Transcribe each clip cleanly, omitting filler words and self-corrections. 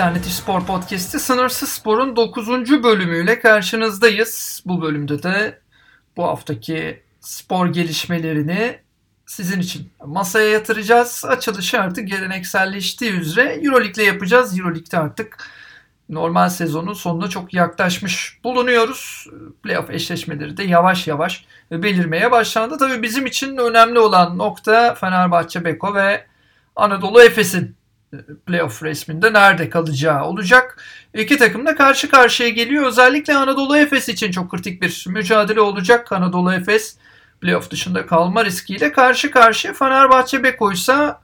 Alternatif Spor Podcast'i Sınırsız Spor'un 9. bölümüyle karşınızdayız. Bu bölümde de bu haftaki spor gelişmelerini sizin için masaya yatıracağız. Açılışı artık gelenekselleştiği üzere Euroleague'le yapacağız. Euroleague'de artık normal sezonun sonuna çok yaklaşmış bulunuyoruz. Playoff eşleşmeleri de yavaş yavaş belirmeye başlandı. Tabii bizim için önemli olan nokta Fenerbahçe Beko ve Anadolu Efes'in playoff resminde nerede kalacağı olacak. İki takım da karşı karşıya geliyor. Özellikle Anadolu Efes için çok kritik bir mücadele olacak. Anadolu Efes playoff dışında kalma riskiyle karşı karşıya. Fenerbahçe Beko ise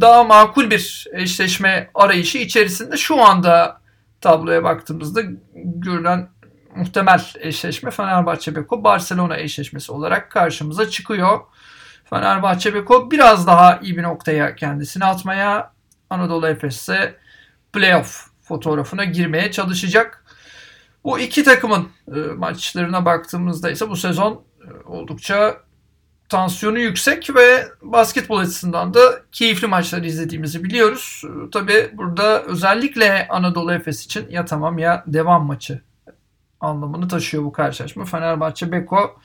daha makul bir eşleşme arayışı içerisinde. Şu anda tabloya baktığımızda görülen muhtemel eşleşme Fenerbahçe Beko Barcelona eşleşmesi olarak karşımıza çıkıyor. Fenerbahçe Beko biraz daha iyi bir noktaya kendisini atmaya, Anadolu Efes ise playoff fotoğrafına girmeye çalışacak. Bu iki takımın maçlarına baktığımızda ise bu sezon oldukça tansiyonu yüksek ve basketbol açısından da keyifli maçları izlediğimizi biliyoruz. Tabii burada özellikle Anadolu Efes için ya tamam ya devam maçı anlamını taşıyor bu karşılaşma. Fenerbahçe Beko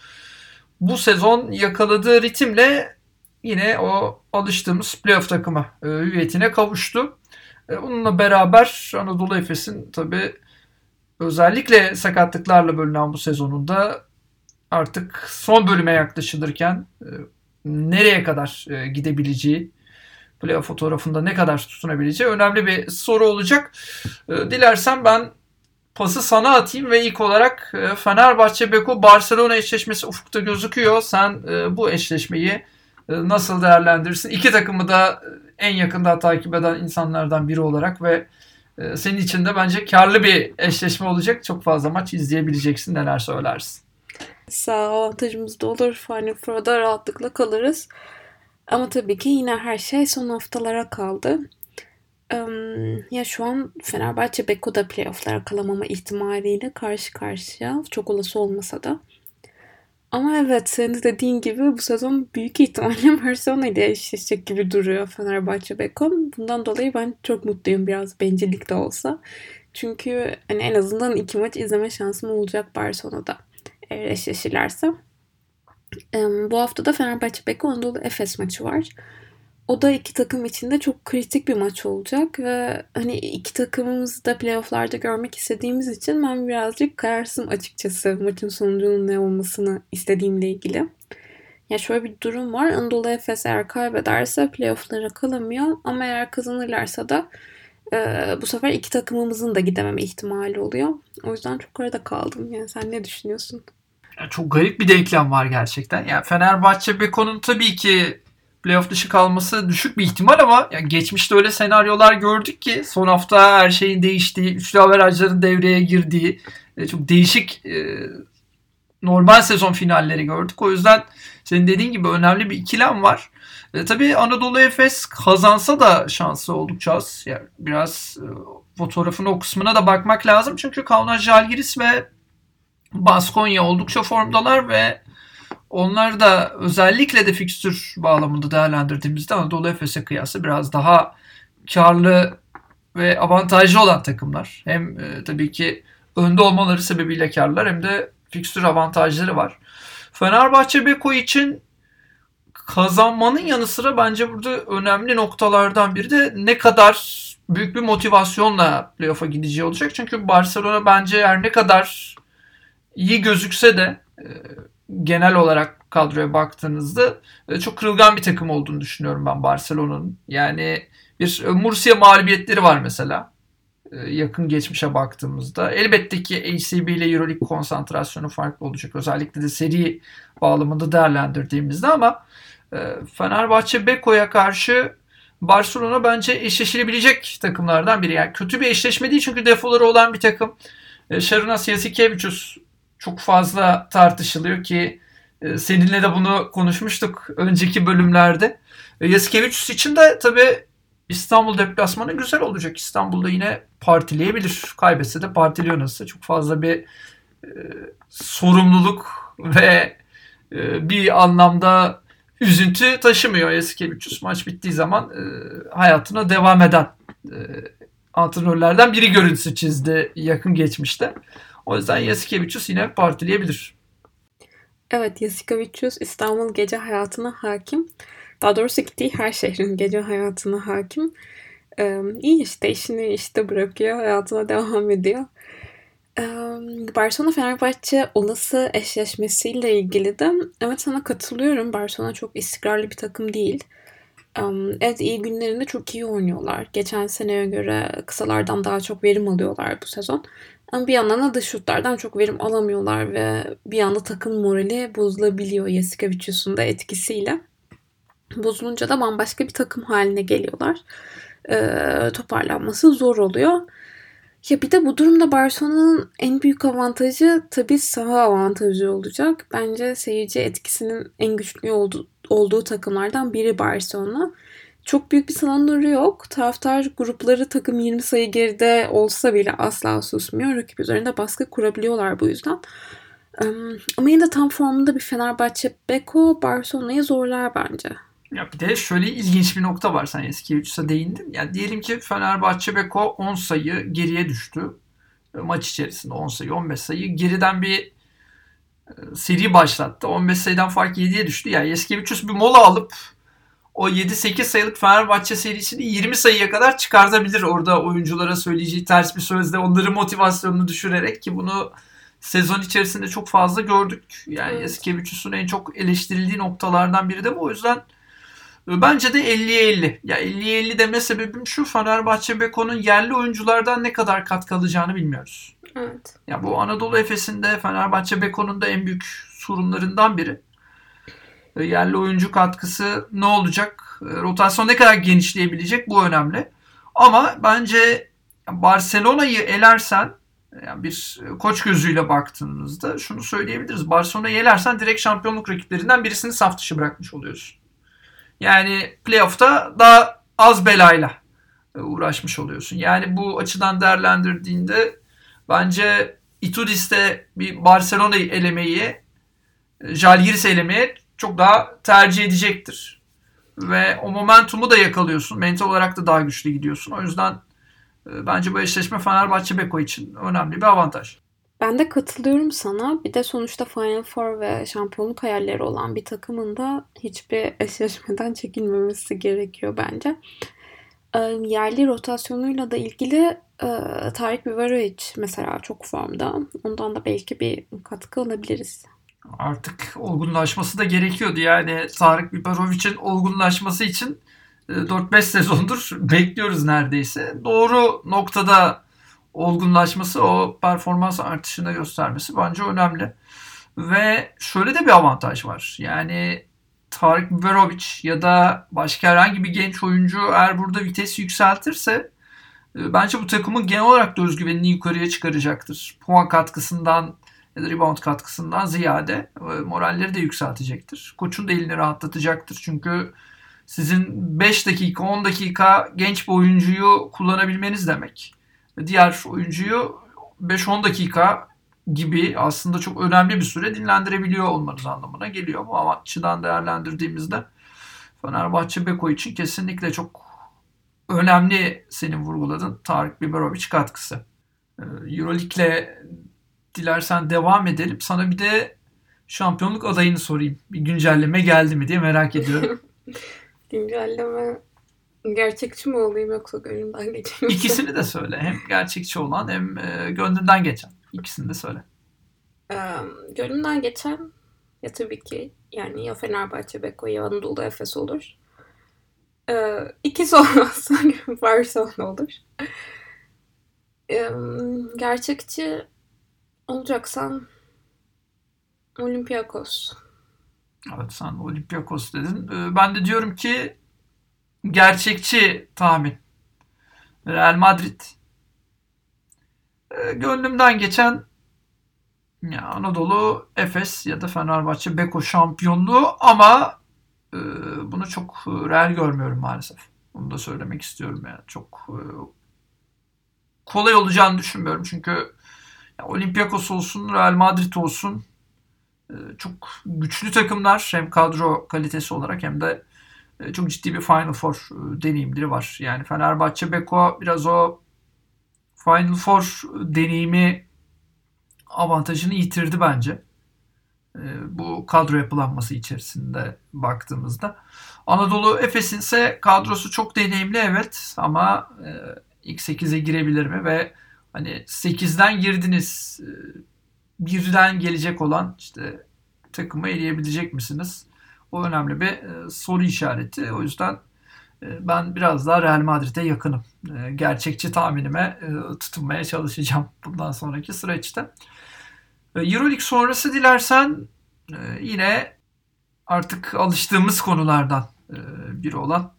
bu sezon yakaladığı ritimle yine o alıştığımız playoff takımı hüviyetine kavuştu. Bununla beraber Anadolu Efes'in tabii özellikle sakatlıklarla bölünen bu sezonunda artık son bölüme yaklaşılırken nereye kadar gidebileceği, playoff fotoğrafında ne kadar tutunabileceği önemli bir soru olacak. Dilersen ben pası sana atayım ve ilk olarak Fenerbahçe Beko Barcelona eşleşmesi ufukta gözüküyor. Sen bu eşleşmeyi nasıl değerlendirirsin? İki takımı da en yakından takip eden insanlardan biri olarak ve senin için de bence karlı bir eşleşme olacak. Çok fazla maç izleyebileceksin. Neler söylersin? Sağ ol, avantajımız da olur. Final Four'da rahatlıkla kalırız. Ama tabii ki yine her şey son haftalara kaldı. Ya şu an Fenerbahçe Beko'da playoff'lara kalamama ihtimaliyle karşı karşıya. Çok olası olmasa da. Ama evet, senin de dediğin gibi bu sezon büyük ihtimalle Barcelona ile eşleşecek gibi duruyor Fenerbahçe Beko. Bundan dolayı ben çok mutluyum, biraz bencillik de olsa. Çünkü hani en azından iki maç izleme şansım olacak Barcelona'da eğer eşleşirlerse. Bu hafta da Fenerbahçe Beko Anadolu Efes maçı var. O da iki takım için de çok kritik bir maç olacak ve hani iki takımımızı da playoff'larda görmek istediğimiz için ben birazcık kararsızım açıkçası maçın sonucunun ne olmasını istediğimle ilgili. Ya şöyle bir durum var. Anadolu Efes eğer kaybederse playoff'lara kalamıyor ama eğer kazanırlarsa da bu sefer iki takımımızın da gidememe ihtimali oluyor. O yüzden çok arada kaldım. Yani sen ne düşünüyorsun? Ya çok garip bir denklem var gerçekten. Yani Fenerbahçe Beko'nun tabii ki playoff dışı kalması düşük bir ihtimal ama yani geçmişte öyle senaryolar gördük ki son hafta her şeyin değiştiği, üçlü averajların devreye girdiği, çok değişik normal sezon finalleri gördük. O yüzden senin dediğin gibi önemli bir ikilem var. Tabii Anadolu Efes kazansa da şansı oldukça az. Yani biraz fotoğrafın o kısmına da bakmak lazım. Çünkü Kaunas Žalgiris ve Baskonya oldukça formdalar ve onlar da özellikle de fikstür bağlamında değerlendirdiğimizde Anadolu Efes'e kıyasla biraz daha karlı ve avantajlı olan takımlar. Hem tabii ki önde olmaları sebebiyle karlılar hem de fikstür avantajları var. Fenerbahçe Beko için kazanmanın yanı sıra bence burada önemli noktalardan biri de ne kadar büyük bir motivasyonla playoff'a gideceği olacak. Çünkü Barcelona bence her ne kadar iyi gözükse de genel olarak kadroya baktığınızda çok kırılgan bir takım olduğunu düşünüyorum ben Barcelona'nın. Yani bir Murcia mağlubiyetleri var mesela yakın geçmişe baktığımızda. Elbette ki ACB ile EuroLeague konsantrasyonu farklı olacak. Özellikle de seri bağlamında değerlendirdiğimizde ama Fenerbahçe Beko'ya karşı Barcelona bence eşleşilebilecek takımlardan biri. Yani kötü bir eşleşme değil çünkü defoları olan bir takım. Šarūnas Jasikevičius çok fazla tartışılıyor ki seninle de bunu konuşmuştuk önceki bölümlerde. Jasikevičius için de tabii İstanbul deplasmanı güzel olacak. İstanbul'da yine partileyebilir. Kaybetse de partiliyor nasıl. Çok fazla bir sorumluluk ve bir anlamda üzüntü taşımıyor Jasikevičius. Maç bittiği zaman hayatına devam eden antrenörlerden biri görüntüsü çizdi yakın geçmişte. O yüzden Jasikevičius yine partileyebilir. Evet, Jasikevičius İstanbul gece hayatına hakim. Daha doğrusu gittiği her şehrin gece hayatına hakim. İyi işte, işini işte bırakıyor, hayatına devam ediyor. Barcelona-Fenerbahçe olası eşleşmesiyle ilgili de evet sana katılıyorum. Barcelona çok istikrarlı bir takım değil. Evet, iyi günlerinde çok iyi oynuyorlar. Geçen seneye göre kısalardan daha çok verim alıyorlar bu sezon. Ama bir yandan da dış şutlardan çok verim alamıyorlar ve bir yanda takım morali bozulabiliyor Jasikevičius'un da etkisiyle. Bozulunca da bambaşka bir takım haline geliyorlar. Toparlanması zor oluyor. Ya bir de bu durumda Barcelona'nın en büyük avantajı tabii saha avantajı olacak. Bence seyirci etkisinin en güçlü olduğu takımlardan biri Barcelona. Çok büyük bir salonları yok. Taraftar grupları takım 20 sayı geride olsa bile asla susmuyor. Rakip üzerinde baskı kurabiliyorlar bu yüzden. Ama yine de tam formunda bir Fenerbahçe Beko Barcelona'yı zorlar bence. Ya bir de şöyle ilginç bir nokta var. Sen Jasikevičius'a değindin. Yani diyelim ki Fenerbahçe Beko 10 sayı geriye düştü. Maç içerisinde 10 sayı, 15 sayı geriden bir seri başlattı. 15 sayıdan fark 7'ye düştü. Yani Jasikevičius bir mola alıp o 7-8 sayılık Fenerbahçe serisini 20 sayıya kadar çıkartabilir. Orada oyunculara söyleyeceği ters bir sözle onların motivasyonunu düşürerek, ki bunu sezon içerisinde çok fazla gördük. Yani Jasikevičius'un en çok eleştirildiği noktalardan biri de bu. O yüzden bence de 50-50. Ya 50-50 deme sebebim şu: Fenerbahçe Beko'nun yerli oyunculardan ne kadar katkı alacağını bilmiyoruz. Evet. Ya bu Anadolu Efes'in de Fenerbahçe Beko'nun da en büyük sorunlarından biri. Yerli oyuncu katkısı ne olacak? Rotasyon ne kadar genişleyebilecek? Bu önemli. Ama bence Barcelona'yı elersen, yani bir koç gözüyle baktığımızda şunu söyleyebiliriz: Barcelona'yı elersen direkt şampiyonluk rakiplerinden birisini saf dışı bırakmış oluyorsun. Yani playoff'ta daha az belayla uğraşmış oluyorsun. Yani bu açıdan değerlendirdiğinde bence Itudis'te bir Barcelona'yı elemeyi, Žalgiris'i elemeye çok daha tercih edecektir. Ve o momentumu da yakalıyorsun. Mental olarak da daha güçlü gidiyorsun. O yüzden bence bu eşleşme Fenerbahçe Beko için önemli bir avantaj. Ben de katılıyorum sana. Bir de sonuçta Final Four ve şampiyonluk hayalleri olan bir takımın da hiçbir eşleşmeden çekilmemesi gerekiyor bence. Yerli rotasyonuyla da ilgili Tariq Bivarović mesela çok formda. Ondan da belki bir katkı alabiliriz. Artık olgunlaşması da gerekiyordu. Yani Tariq Bivarović'in olgunlaşması için 4-5 sezondur bekliyoruz neredeyse. Doğru noktada olgunlaşması, o performans artışını göstermesi bence önemli. Ve şöyle de bir avantaj var. Yani Tariq Bivarović ya da başka herhangi bir genç oyuncu eğer burada vitesi yükseltirse bence bu takımın genel olarak da özgüvenini yukarıya çıkaracaktır. Puan katkısından ya da rebound katkısından ziyade moralleri de yükseltecektir. Koçun da elini rahatlatacaktır. Çünkü sizin 5 dakika, 10 dakika genç bir oyuncuyu kullanabilmeniz demek, diğer oyuncuyu 5-10 dakika gibi aslında çok önemli bir süre dinlendirebiliyor olmanız anlamına geliyor. Bu açıdan değerlendirdiğimizde Fenerbahçe Beko için kesinlikle çok önemli, senin vurguladın, Tariq Bivarović katkısı. Euroleague'le dilersen devam edelim. Sana bir de şampiyonluk adayını sorayım. Bir güncelleme geldi mi diye merak ediyorum. Güncelleme... Gerçekçi mi olayım yoksa gönlümden geçeyim? İkisini de söyle. Hem gerçekçi olan hem gönlümden geçen. İkisini de söyle. Gönlümden geçen ya tabii ki yani ya Fenerbahçe Beko ya Anadolu Efes olur. İkisi olmazsa Barcelona olur. Gerçekçi olacaksan Olympiakos. Evet, sen Olympiakos dedin. Ben de diyorum ki gerçekçi tahmin Real Madrid. Gönlümden geçen ya Anadolu Efes ya da Fenerbahçe Beko şampiyonluğu, ama bunu çok real görmüyorum maalesef. Bunu da söylemek istiyorum. Yani çok kolay olacağını düşünmüyorum. Çünkü Olympiakos olsun, Real Madrid olsun çok güçlü takımlar, hem kadro kalitesi olarak hem de çok ciddi bir Final Four deneyimleri var. Yani Fenerbahçe Beko biraz o Final Four deneyimi avantajını yitirdi bence. Bu kadro yapılanması içerisinde baktığımızda. Anadolu Efes'in ise kadrosu çok deneyimli, evet, ama ilk 8'e girebilir mi? Ve hani 8'den girdiniz, birden gelecek olan işte takımı eleyebilecek misiniz? O önemli bir soru işareti. O yüzden ben biraz daha Real Madrid'e yakınım. Gerçekçi tahminime tutunmaya çalışacağım bundan sonraki süreçte. Euroleague sonrası dilersen yine artık alıştığımız konulardan biri olan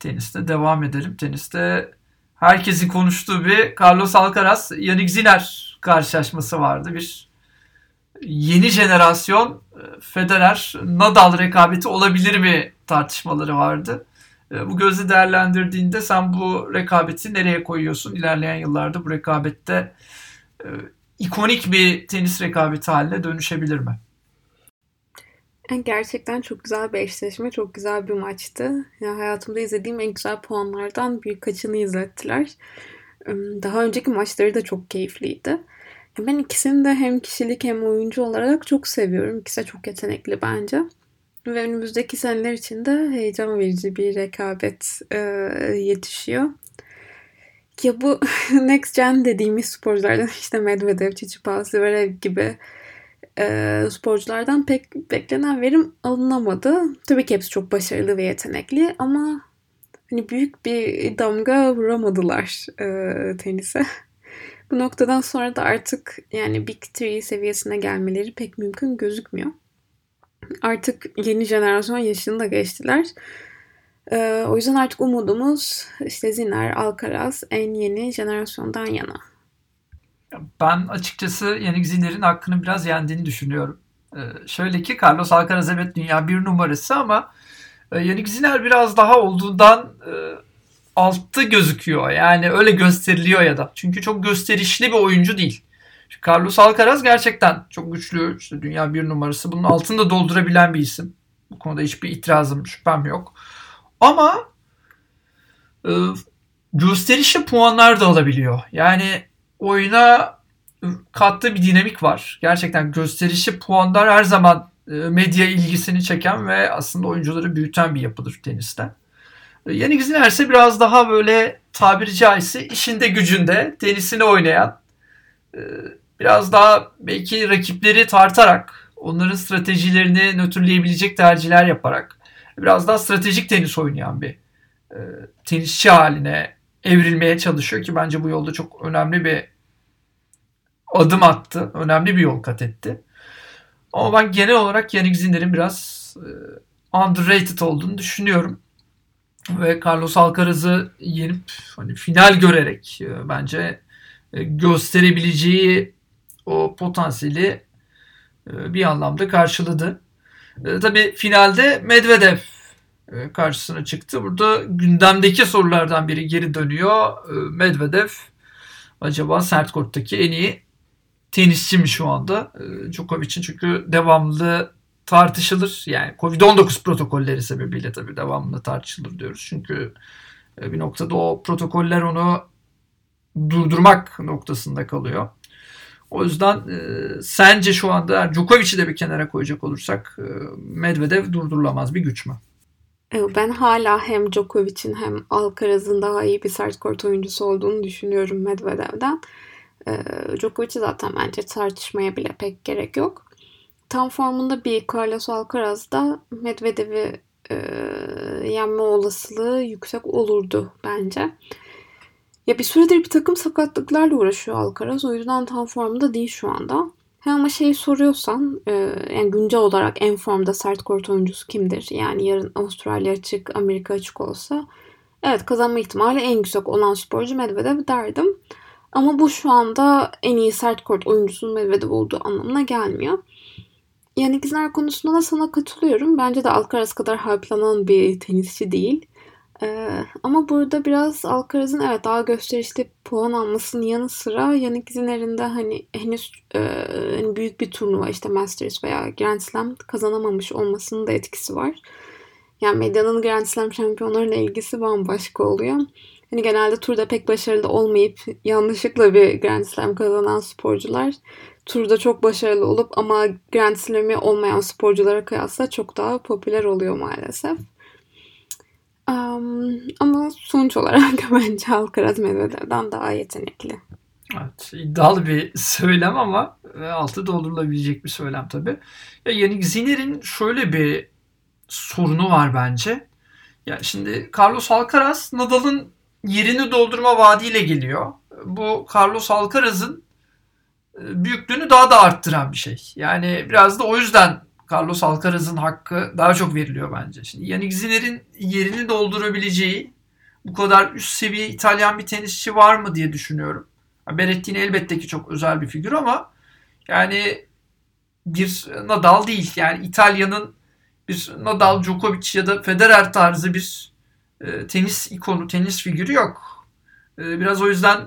teniste devam edelim. Teniste herkesin konuştuğu bir Carlos Alcaraz, Jannik Sinner karşılaşması vardı. Bir yeni jenerasyon Federer Nadal rekabeti olabilir mi tartışmaları vardı. Bu gözle değerlendirdiğinde sen bu rekabeti nereye koyuyorsun? İlerleyen yıllarda bu rekabette ikonik bir tenis rekabeti haline dönüşebilir mi? Gerçekten çok güzel bir eşleşme, çok güzel bir maçtı. Ya, hayatımda izlediğim en güzel puanlardan birkaçını izlettiler. Daha önceki maçları da çok keyifliydi. Ben ikisini de hem kişilik hem oyuncu olarak çok seviyorum. İkisi de çok yetenekli bence. Ve önümüzdeki seneler için de heyecan verici bir rekabet yetişiyor. Ya bu next gen dediğimiz sporculardan, işte Medvedev, Tsitsipas, Zverev gibi sporculardan pek beklenen verim alınamadı. Tabii ki hepsi çok başarılı ve yetenekli ama hani büyük bir damga vuramadılar tenise. Bu noktadan sonra da artık yani Big 3 seviyesine gelmeleri pek mümkün gözükmüyor. Artık yeni jenerasyon yaşını da geçtiler. O yüzden artık umudumuz işte Sinner, Alcaraz en yeni jenerasyondan yana. Ben açıkçası Jannik Sinner'in hakkını biraz yendiğini düşünüyorum. Şöyle ki Carlos Alcaraz evet dünya bir numarası ama Jannik Sinner biraz daha olduğundan altta gözüküyor. Yani öyle gösteriliyor ya da. Çünkü çok gösterişli bir oyuncu değil. Çünkü Carlos Alcaraz gerçekten çok güçlü. İşte dünya bir numarası. Bunun altını da doldurabilen bir isim. Bu konuda hiçbir itirazım, şüphem yok. Ama gösterişli puanlar da alabiliyor. Yani oyuna kattığı bir dinamik var. Gerçekten gösterişli puanlar her zaman medya ilgisini çeken ve aslında oyuncuları büyüten bir yapıdır teniste. Jannik Sinner ise biraz daha böyle tabiri caizse işinde gücünde tenisini oynayan, biraz daha belki rakipleri tartarak, onların stratejilerini nötrleyebilecek tercihler yaparak biraz daha stratejik tenis oynayan bir tenisçi haline evrilmeye çalışıyor ki bence bu yolda çok önemli bir adım attı. Önemli bir yol kat etti. Ama ben genel olarak Jannik Sinner'in biraz underrated olduğunu düşünüyorum. Ve Carlos Alcaraz'ı yenip hani final görerek bence gösterebileceği o potansiyeli bir anlamda karşıladı. Tabii finalde Medvedev karşısına çıktı. Burada gündemdeki sorulardan biri geri dönüyor. Medvedev acaba sert korttaki en iyi tenisçi mi şu anda? Djokovic'in çünkü devamlı tartışılır. Yani Covid-19 protokolleri sebebiyle tabii devamlı tartışılır diyoruz. Çünkü bir noktada o protokoller onu durdurmak noktasında kalıyor. O yüzden sence şu anda Djokovic'i de bir kenara koyacak olursak Medvedev durdurulamaz bir güç mü? Ben hala hem Djokovic'in hem Alcaraz'ın daha iyi bir sert kort oyuncusu olduğunu düşünüyorum Medvedev'den. Djokovic'i zaten bence tartışmaya bile pek gerek yok. Tam formunda bir Carlos Alcaraz da Medvedev'i yenme olasılığı yüksek olurdu bence. Ya bir süredir bir takım sakatlıklarla uğraşıyor Alcaraz. O yüzden tam formda değil şu anda. Ama soruyorsan yani güncel olarak en formda sert kort oyuncusu kimdir? Yani yarın Avustralya açık, Amerika açık olsa evet kazanma ihtimali en yüksek olan sporcu Medvedev derdim. Ama bu şu anda en iyi sert kort oyuncusunun Medvedev olduğu anlamına gelmiyor. Yani ikizler konusunda da sana katılıyorum. Bence de Alcaraz kadar hype'lanan bir tenisçi değil. Ama burada biraz Alcaraz'ın evet daha gösterişli puan almasının yanı sıra Jannik Sinner'in de hani henüz büyük bir turnuva işte Masters veya Grand Slam kazanamamış olmasının da etkisi var. Yani medyanın Grand Slam şampiyonlarına ilgisi bambaşka oluyor. hani genelde turda pek başarılı olmayıp yanlışlıkla bir Grand Slam kazanan sporcular turda çok başarılı olup ama Grand Slam'i olmayan sporculara kıyasla çok daha popüler oluyor maalesef. Ama sonuç olarak bence Alcaraz Medvedev'den daha yetenekli. Evet, iddialı bir söylem ama altı doldurulabilecek bir söylem tabii. Yani Sinner'in şöyle bir sorunu var bence. Ya şimdi Carlos Alcaraz Nadal'ın yerini doldurma vaadiyle geliyor. Bu Carlos Alcaraz'ın büyüklüğünü daha da arttıran bir şey. Yani biraz da o yüzden Carlos Alcaraz'ın hakkı daha çok veriliyor bence. Şimdi Jannik Sinner'in yerini doldurabileceği bu kadar üst seviye İtalyan bir tenisçi var mı diye düşünüyorum. Berrettini elbette ki çok özel bir figür ama yani bir Nadal değil. Yani İtalya'nın bir Nadal, Djokovic ya da Federer tarzı bir tenis ikonu, tenis figürü yok. Biraz o yüzden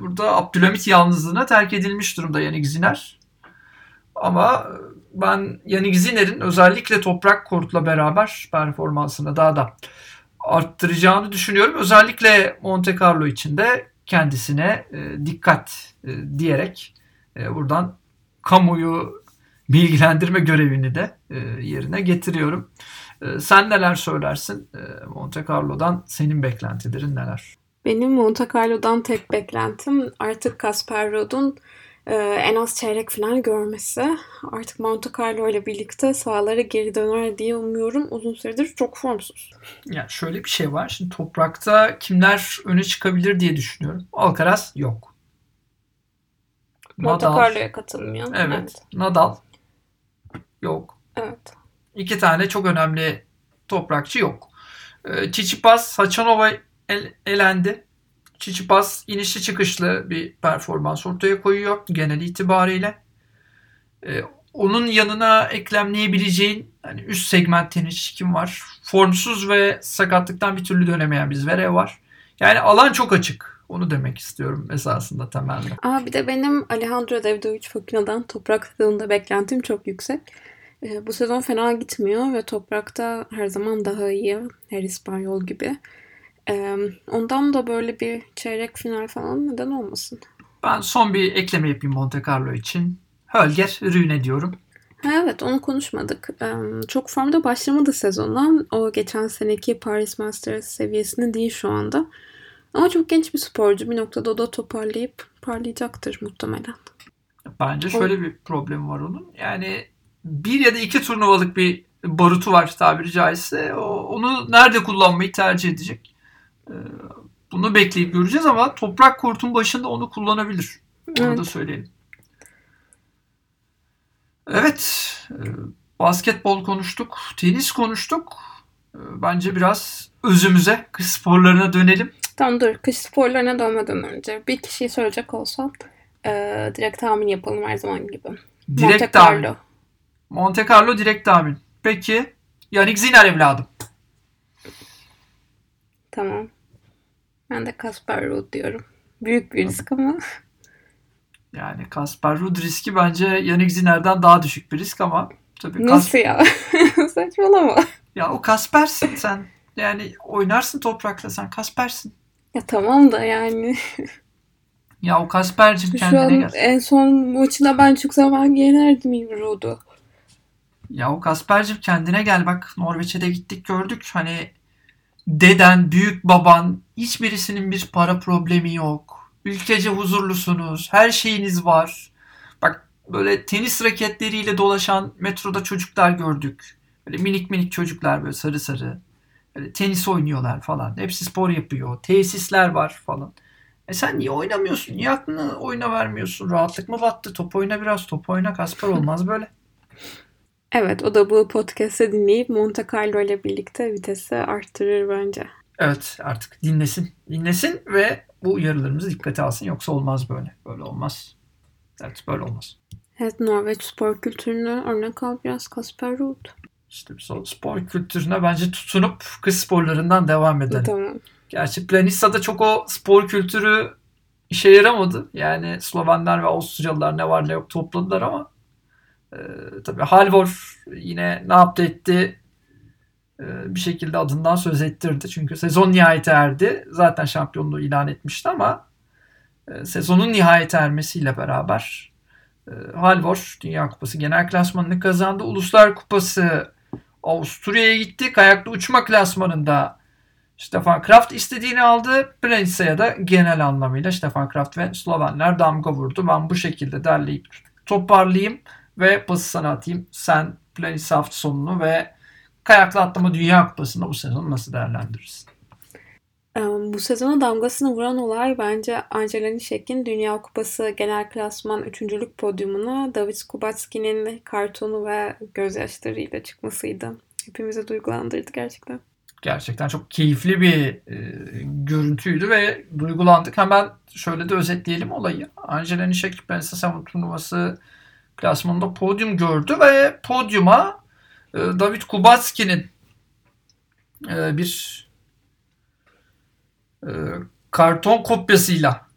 burada Abdülhamit yalnızlığına terk edilmiş durumda Jannik Sinner. Ama ben Jannik Sinner'in özellikle Toprak Kurtla beraber performansını daha da arttıracağını düşünüyorum. Özellikle Monte Carlo için de kendisine dikkat diyerek buradan kamuoyu bilgilendirme görevini de yerine getiriyorum. Sen neler söylersin? Monte Carlo'dan senin beklentilerin neler? Benim Monte Carlo'dan tek beklentim artık Kasper Ruud'un en az çeyrek final görmesi. Artık Monte Carlo ile birlikte sahalara geri döner diye umuyorum. Uzun süredir çok formsuz. Yani şöyle bir şey var. Şimdi toprakta kimler öne çıkabilir diye düşünüyorum. Alcaraz yok. Monte Carlo'ya katılmıyor. Evet. Nadal yok. Evet. İki tane çok önemli toprakçı yok. Tsitsipas, Hachanova elendi. Tsitsipas inişli çıkışlı bir performans ortaya koyuyor genel itibariyle. Onun yanına eklemleyebileceğin hani üst segment tenisçi kim var? Formsuz ve sakatlıktan bir türlü dönemeyen bir Zverev var. Yani alan çok açık. Onu demek istiyorum esasında temelde. Bir de benim Alejandro Davidovich Fokina'dan toprak tadında beklentim çok yüksek. Bu sezon fena gitmiyor ve toprakta her zaman daha iyi. Her İspanyol gibi. Ondan da böyle bir çeyrek final falan neden olmasın? Ben son bir ekleme yapayım Monte Carlo için. Holger Rune diyorum. Evet, onu konuşmadık. Çok formda başlamadı sezona. O geçen seneki Paris Masters seviyesinde değil şu anda. Ama çok genç bir sporcu. Bir noktada o da toparlayıp parlayacaktır muhtemelen. Bence şöyle bir problem var onun. Yani bir ya da iki turnuvalık bir barutu var tabiri caizse. Onu nerede kullanmayı tercih edecek? Bunu bekleyip göreceğiz ama toprak kortun başında onu kullanabilir. Onu da söyleyelim. Evet. Basketbol konuştuk. Tenis konuştuk. Bence biraz özümüze, kış sporlarına dönelim. Tamam dur. Kış sporlarına dönmeden önce bir kişiyi soracak olsam direkt tahmin yapalım her zaman gibi. Monte Carlo direkt tahmin. Peki. Jannik Sinner evladım. Tamam. Ben de Kasper Ruud diyorum. Büyük bir risk ama. Yani Kasper Ruud riski bence Jannik Sinner'den daha düşük bir risk ama tabii. Nasıl ya? Saçmalama. Ya o Kasper'sin sen. Yani oynarsın toprakla sen. Kasper'sin. Ya tamam da yani. Ya o Kasper'cim kendine gel. En son maçına ben çok zaman yenerdim Ruud'u. Ya o Kasper'cim kendine gel. Bak Norveç'e de gittik gördük. Hani deden, büyük baban, hiçbirisinin bir para problemi yok. Ülkece huzurlusunuz. Her şeyiniz var. Bak böyle tenis raketleriyle dolaşan metroda çocuklar gördük. Böyle minik çocuklar böyle sarı. Böyle tenis oynuyorlar falan. Hepsi spor yapıyor. Tesisler var falan. Sen niye oynamıyorsun? Niye aklını oyuna vermiyorsun? Rahatlık mı battı? Top oyna biraz. Top oyna Kasper, olmaz böyle. Evet, o da bu podcast'ı dinleyip Monte Carlo ile birlikte vitesi arttırır bence. Evet, artık dinlesin ve bu uyarılarımızı dikkate alsın. Yoksa olmaz böyle. Böyle olmaz. Evet, böyle olmaz. Evet, Norveç spor kültürüne örnek al biraz Kasper Ruud. İşte spor kültürüne bence tutunup kız sporlarından devam edelim. Tamam. Gerçi Planica'da çok o spor kültürü işe yaramadı. Yani Slovenler ve Avusturyalılar ne var ne yok topladılar ama tabii Halvor yine ne yaptı etti bir şekilde adından söz ettirdi. Çünkü sezon nihayete erdi. Zaten şampiyonluğu ilan etmişti ama sezonun nihayete ermesiyle beraber Halvor Dünya Kupası genel klasmanını kazandı. Uluslar Kupası Avusturya'ya gitti. Kayaklı uçma klasmanında Stefan Kraft istediğini aldı. Planica'ya da genel anlamıyla Stefan Kraft ve Slovenler damga vurdu. Ben bu şekilde derleyip toparlayayım ve pası sana atayım. Sen Planica hafta sonunu ve kayaklı atlama Dünya Kupası'nda bu sezonu nasıl değerlendirirsin? Bu sezona damgasını vuran olay bence Lanišek'in Dünya Kupası genel klasman 3.lük podyumuna Dawid Kubacki'nin kartonu ve gözyaşlarıyla çıkmasıydı. Hepimizi duygulandırdı gerçekten. Gerçekten çok keyifli bir görüntüydü ve duygulandık. Hemen şöyle de özetleyelim olayı. Lanišek Bensa Savun turnuvası klasmanında podyum gördü ve podyuma Dawid Kubacki'nin bir karton kopyasıyla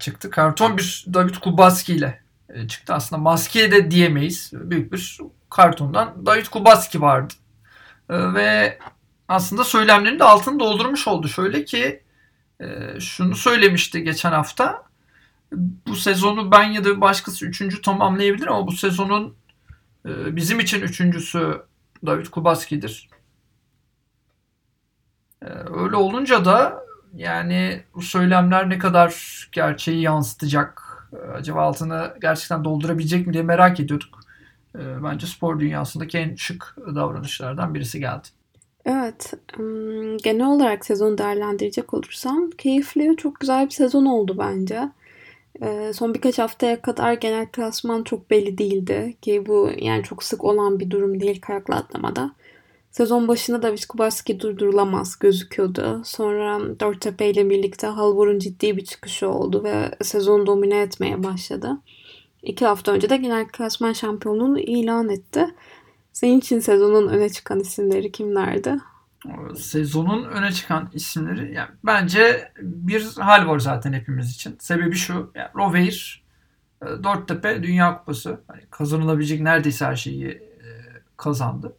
çıktı. Karton bir Dawid Kubacki ile çıktı. Aslında maskeye de diyemeyiz. Büyük bir kartondan Dawid Kubacki vardı. Ve aslında söylemlerini de altını doldurmuş oldu. Şöyle ki şunu söylemişti geçen hafta. Bu sezonu ben ya da başkası 3. tamamlayabilir ama bu sezonun bizim için 3.sü Dawid Kubacki'dir. Öyle olunca da yani bu söylemler ne kadar gerçeği yansıtacak? Acaba altını gerçekten doldurabilecek mi diye merak ediyorduk. Bence spor dünyasındaki en şık davranışlardan birisi geldi. Evet. Genel olarak sezonu değerlendirecek olursam keyifli, çok güzel bir sezon oldu bence. Son birkaç haftaya kadar genel klasman çok belli değildi ki bu yani çok sık olan bir durum değil kayakla atlamada. Sezon başında Dawid Kubacki durdurulamaz gözüküyordu. Sonra Dörttepe ile birlikte Halvor'un ciddi bir çıkışı oldu ve sezonu domine etmeye başladı. 2 hafta önce de genel klasman şampiyonluğunu ilan etti. Senin için sezonun öne çıkan isimleri kimlerdi? Sezonun öne çıkan isimleri yani bence bir Halvor zaten hepimiz için. Sebebi şu. Yani Roveir, Dörttepe Dünya Kupası. Yani kazanılabilecek neredeyse her şeyi kazandı.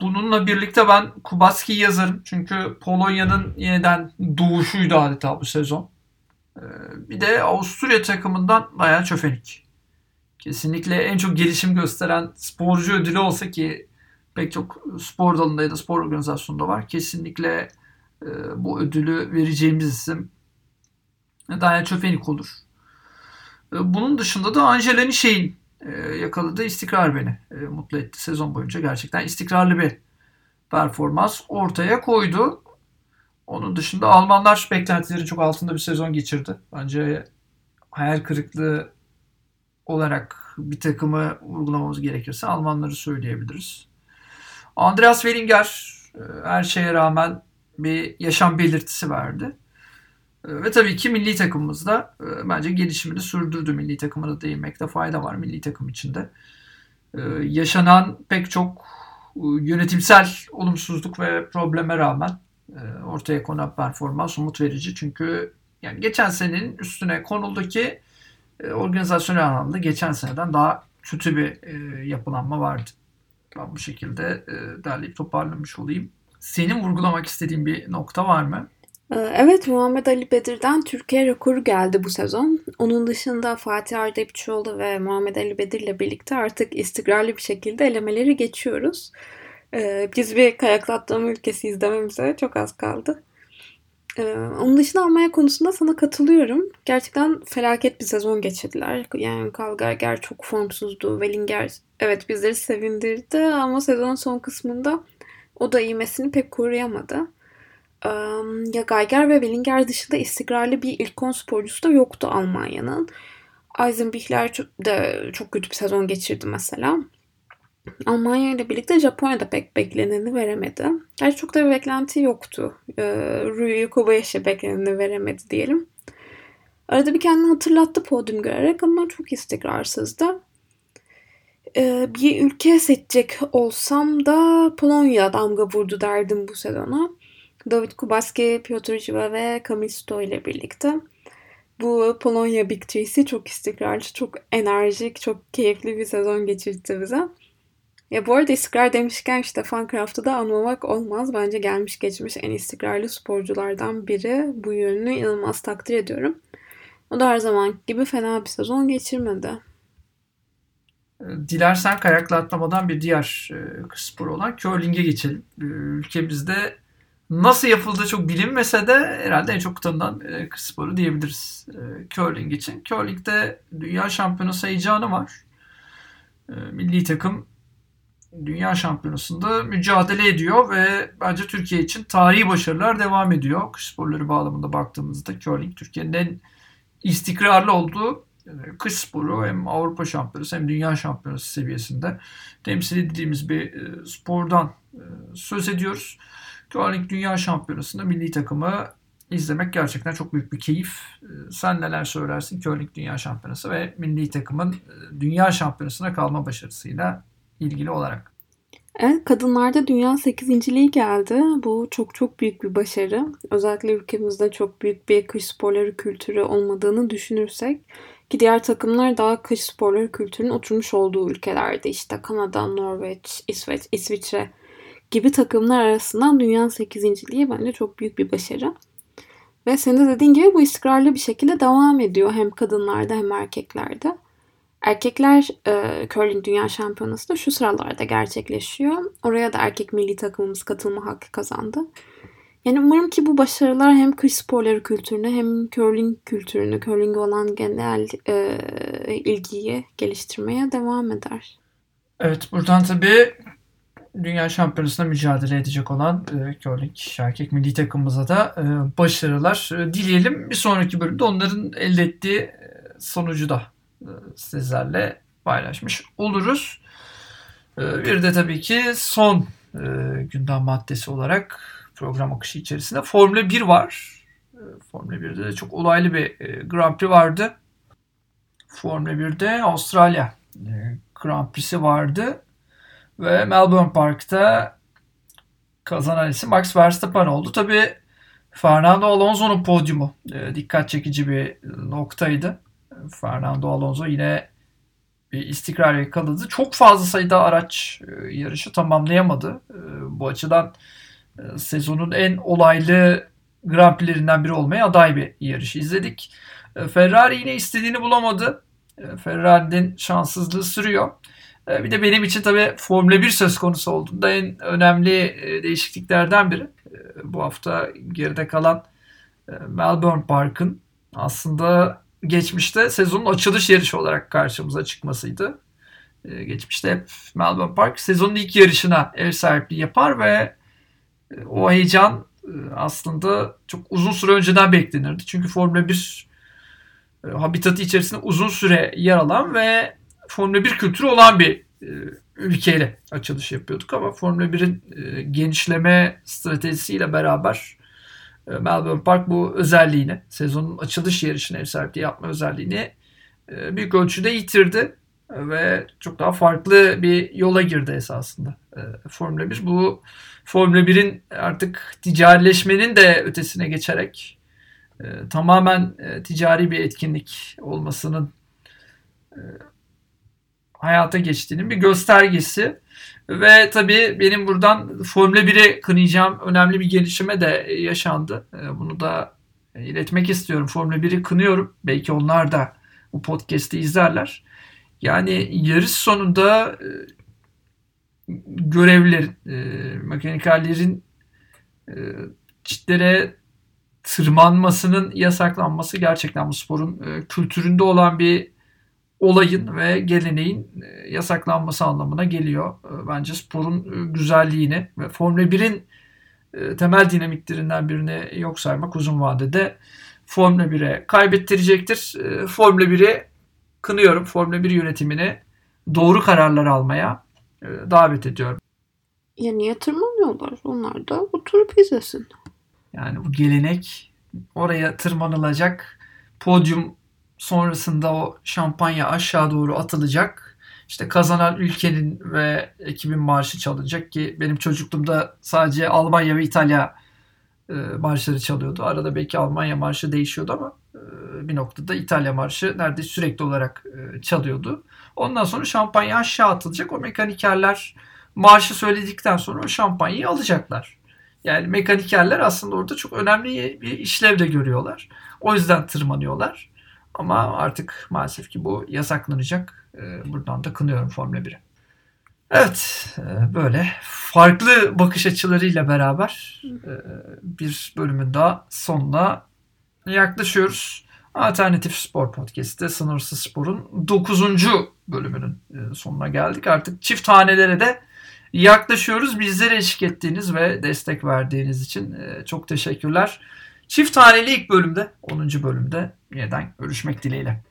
Bununla birlikte ben Kubacki'yi yazarım. Çünkü Polonya'nın yeniden doğuşuydu adeta bu sezon. Bir de Avusturya takımından Ryan Çöfenik. Kesinlikle en çok gelişim gösteren sporcu ödülü olsa ki pek çok spor dalında ya da spor organizasyonunda var. Kesinlikle bu ödülü vereceğimiz isim Daniil Medvedev olur. Bunun dışında da Lanišek'in yakaladığı istikrar beni mutlu etti. Sezon boyunca gerçekten istikrarlı bir performans ortaya koydu. Onun dışında Almanlar beklentilerin çok altında bir sezon geçirdi. Bence hayal kırıklığı olarak bir takımı vurgulamamız gerekirse Almanları söyleyebiliriz. Andreas Wellinger her şeye rağmen bir yaşam belirtisi verdi. Ve tabii ki milli takımımız da bence gelişimini sürdürdü. Milli takımına da değinmekte fayda var milli takım içinde. Yaşanan pek çok yönetimsel olumsuzluk ve probleme rağmen ortaya konan performans umut verici. Çünkü yani geçen senenin üstüne konuldaki organizasyonel anlamda geçen seneden daha kötü bir yapılanma vardı. Ben bu şekilde derleyip toparlamış olayım. Senin vurgulamak istediğin bir nokta var mı? Evet, Muhammed Ali Bedir'den Türkiye rekoru geldi bu sezon. Onun dışında Fatih Ardepçioğlu ve Muhammed Ali Bedir'le birlikte artık istikrarlı bir şekilde elemeleri geçiyoruz. Biz bir kayakla atlama ülkesi izlememize çok az kaldı. Onun dışında Almanya konusunda sana katılıyorum. Gerçekten felaket bir sezon geçirdiler. Yani Karl Geiger çok formsuzdu. Wellinger evet bizleri sevindirdi ama sezonun son kısmında o da ivmesini pek koruyamadı. Ya Geiger ve Wellinger dışında istikrarlı bir ilk 10 sporcusu da yoktu Almanya'nın. Eisenbichler de çok kötü bir sezon geçirdi mesela. Almanya ile birlikte Japonya'da pek bekleneni veremedi. Gerçi çok da bir beklenti yoktu. Rui Kobayashi bekleneni veremedi diyelim. Arada bir kendini hatırlattı podyum görerek ama çok istikrarsızdı. Bir ülke seçecek olsam da Polonya damga vurdu derdim bu sezona. Dawid Kubacki, Piotr Dziwa ve Kamil Stoy ile birlikte. Bu Polonya Big Three'si çok istikrarlı, çok enerjik, çok keyifli bir sezon geçirdi bize. Ya bu arada istikrar demişken Stefan Kraft'ı da anmamak olmaz. Bence gelmiş geçmiş en istikrarlı sporculardan biri. Bu yönünü inanılmaz takdir ediyorum. O da her zaman gibi fena bir sezon geçirmedi. Dilersen kayakla atlamadan bir diğer spor olan curling'e geçelim. Ülkemizde nasıl yapıldığı çok bilinmese de herhalde en çok tanınan sporu diyebiliriz curling için. Curling'de dünya şampiyonası heyecanı var. Milli takım dünya şampiyonasında mücadele ediyor ve bence Türkiye için tarihi başarılar devam ediyor. Kış sporları bağlamında baktığımızda curling Türkiye'nin en istikrarlı olduğu kış sporu, hem Avrupa şampiyonası hem dünya şampiyonası seviyesinde temsil edildiğimiz bir spordan söz ediyoruz. Curling dünya şampiyonasında milli takımı izlemek gerçekten çok büyük bir keyif. Sen neler söylersin curling dünya şampiyonası ve milli takımın dünya şampiyonasına kalma başarısıyla ilgili olarak? Evet, kadınlarda dünya 8.liği geldi. Bu çok büyük bir başarı. Özellikle ülkemizde çok büyük bir kış sporları kültürü olmadığını düşünürsek ki diğer takımlar daha kış sporları kültürünün oturmuş olduğu ülkelerde, işte Kanada, Norveç, İsveç, İsviçre gibi takımlar arasından dünya 8.liği bence çok büyük bir başarı. Ve senin de dediğin gibi bu istikrarlı bir şekilde devam ediyor hem kadınlarda hem erkeklerde. Erkekler curling dünya şampiyonası da şu sıralarda gerçekleşiyor. Oraya da erkek milli takımımız katılma hakkı kazandı. Yani umarım ki bu başarılar hem kış sporları kültürünü hem curling kültürünü, curling'e olan genel ilgiyi geliştirmeye devam eder. Evet, buradan tabii dünya şampiyonasında mücadele edecek olan curling erkek milli takımımıza da başarılar dileyelim. Bir sonraki bölümde onların elde ettiği sonucu da sizlerle paylaşmış oluruz. Bir de tabii ki son gündem maddesi olarak program akışı içerisinde Formula 1 var. Formula 1'de de çok olaylı bir Grand Prix vardı. Formula 1'de Avustralya Grand Prix'si vardı. Ve Melbourne Park'ta kazanan isim Max Verstappen oldu. Tabii Fernando Alonso'nun podyumu dikkat çekici bir noktaydı. Fernando Alonso yine bir istikrar yakaladı. Çok fazla sayıda araç yarışı tamamlayamadı. Bu açıdan sezonun en olaylı Grand Prix'lerinden biri olmaya aday bir yarışı izledik. Ferrari yine istediğini bulamadı. Ferrari'nin şanssızlığı sürüyor. Bir de benim için tabii Formula 1 söz konusu olduğunda en önemli değişikliklerden biri. Bu hafta geride kalan Melbourne Park'ın aslında geçmişte sezonun açılış yarışı olarak karşımıza çıkmasıydı. Geçmişte hep Melbourne Park sezonun ilk yarışına ev sahipliği yapar ve o heyecan aslında çok uzun süre önceden beklenirdi. Çünkü Formula 1 habitatı içerisinde uzun süre yer alan ve Formula 1 kültürü olan bir ülkeyle açılış yapıyorduk. Ama Formula 1'in genişleme stratejisiyle beraber Melbourne Park bu özelliğini, sezonun açılış yarışına ev sahipliği yapma özelliğini büyük ölçüde yitirdi ve çok daha farklı bir yola girdi esasında Formula 1. Bu Formula 1'in artık ticarileşmenin de ötesine geçerek tamamen ticari bir etkinlik olmasının hayata geçtiğinin bir göstergesi. Ve tabii benim buradan Formula 1'e kınayacağım önemli bir gelişime de yaşandı. Bunu da iletmek istiyorum. Formula 1'i kınıyorum. Belki onlar da bu podcast'i izlerler. Yani yarış sonunda görevlilerin, mekanikerlerin çitlere tırmanmasının yasaklanması gerçekten bu sporun kültüründe olan bir olayın ve geleneğin yasaklanması anlamına geliyor. Bence sporun güzelliğini ve Formula 1'in temel dinamiklerinden birini yok saymak uzun vadede Formula 1'e kaybettirecektir. Formula 1'i kınıyorum. Formula 1 yönetimini doğru kararlar almaya davet ediyorum. Ya niye tırmanıyorlar? Onlar da oturup izlesin. Yani bu gelenek, oraya tırmanılacak, podyum sonrasında o şampanya aşağı doğru atılacak. İşte kazanan ülkenin ve ekibin marşı çalınacak ki benim çocukluğumda sadece Almanya ve İtalya marşları çalıyordu. Arada belki Almanya marşı değişiyordu ama bir noktada İtalya marşı neredeyse sürekli olarak çalıyordu. Ondan sonra şampanya aşağı atılacak. O mekanikerler marşı söyledikten sonra o şampanyayı alacaklar. Yani mekanikerler aslında orada çok önemli bir işlevle görüyorlar. O yüzden tırmanıyorlar. Ama artık maalesef ki bu yasaklanacak. Buradan da kınıyorum Formula 1'i. Evet, böyle farklı bakış açılarıyla beraber bir bölümün daha sonuna yaklaşıyoruz. Alternatif Spor Podcast'te Sınırsız Spor'un 9. bölümünün sonuna geldik. Artık çift tanelere de yaklaşıyoruz. Bizlere eşlik ettiğiniz ve destek verdiğiniz için çok teşekkürler. Çift taneli ilk bölümde, 10. bölümde yeniden görüşmek dileğiyle.